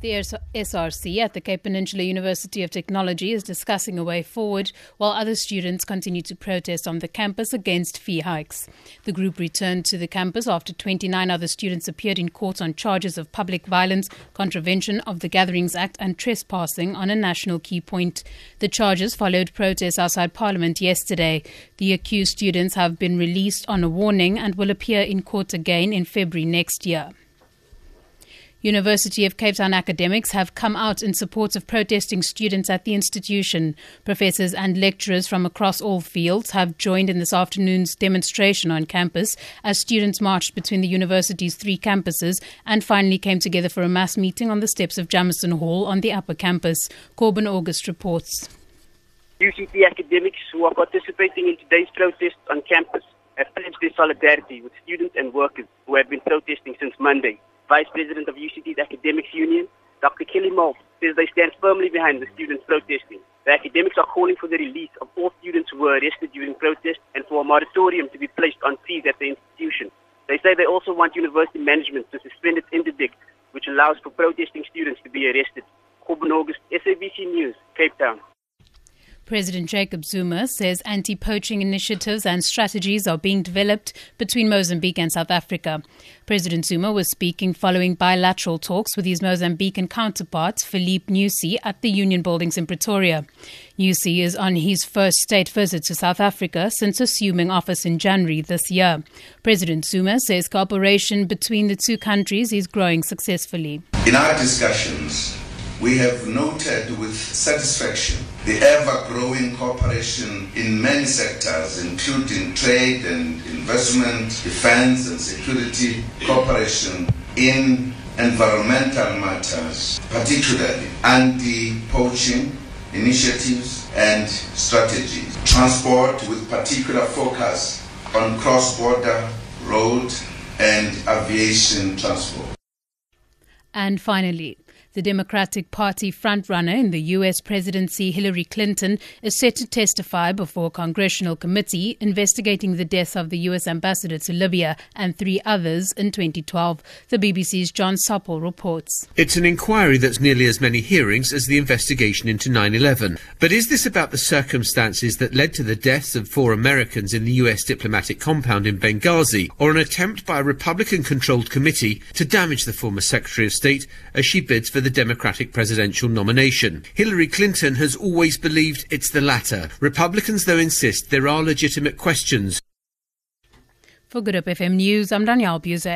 The SRC at the Cape Peninsula University of Technology is discussing a way forward while other students continue to protest on the campus against fee hikes. The group returned to the campus after 29 other students appeared in court on charges of public violence, contravention of the Gatherings Act and trespassing on a national key point. The charges followed protests outside Parliament yesterday. The accused students have been released on a warning and will appear in court again in February next year. University of Cape Town academics have come out in support of protesting students at the institution. Professors and lecturers from across all fields have joined in this afternoon's demonstration on campus as students marched between the university's three campuses and finally came together for a mass meeting on the steps of Jameson Hall on the upper campus. Corbin August reports. UCT academics who are participating in today's protest on campus have pledged their solidarity with students and workers who have been protesting since Monday. Vice President of UCT's Academics Union, Dr. Kelly Moll, says they stand firmly behind the students protesting. The academics are calling for the release of all students who were arrested during protest and for a moratorium to be placed on fees at the institution. They say they also want university management to suspend its interdict, which allows for protesting students to be arrested. Corbin August, SABC News, Cape Town. President Jacob Zuma says anti-poaching initiatives and strategies are being developed between Mozambique and South Africa. President Zuma was speaking following bilateral talks with his Mozambican counterpart, Filipe Nyusi, at the Union Buildings in Pretoria. Nyusi is on his first state visit to South Africa since assuming office in January this year. President Zuma says cooperation between the two countries is growing successfully. In our discussions, we have noted with satisfaction the ever-growing cooperation in many sectors, including trade and investment, defense and security, cooperation in environmental matters, particularly anti-poaching initiatives and strategies, transport with particular focus on cross-border road and aviation transport. And finally, the Democratic Party frontrunner in the U.S. presidency, Hillary Clinton, is set to testify before a congressional committee investigating the death of the U.S. ambassador to Libya and three others in 2012. The BBC's John Sopel reports. It's an inquiry that's nearly as many hearings as the investigation into 9/11. But is this about the circumstances that led to the deaths of four Americans in the U.S. diplomatic compound in Benghazi, or an attempt by a Republican-controlled committee to damage the former Secretary of State as she bids for the Democratic presidential nomination? Hillary Clinton has always believed it's the latter. Republicans, though, insist there are legitimate questions. For Good Up FM News, I'm Danielle Buse.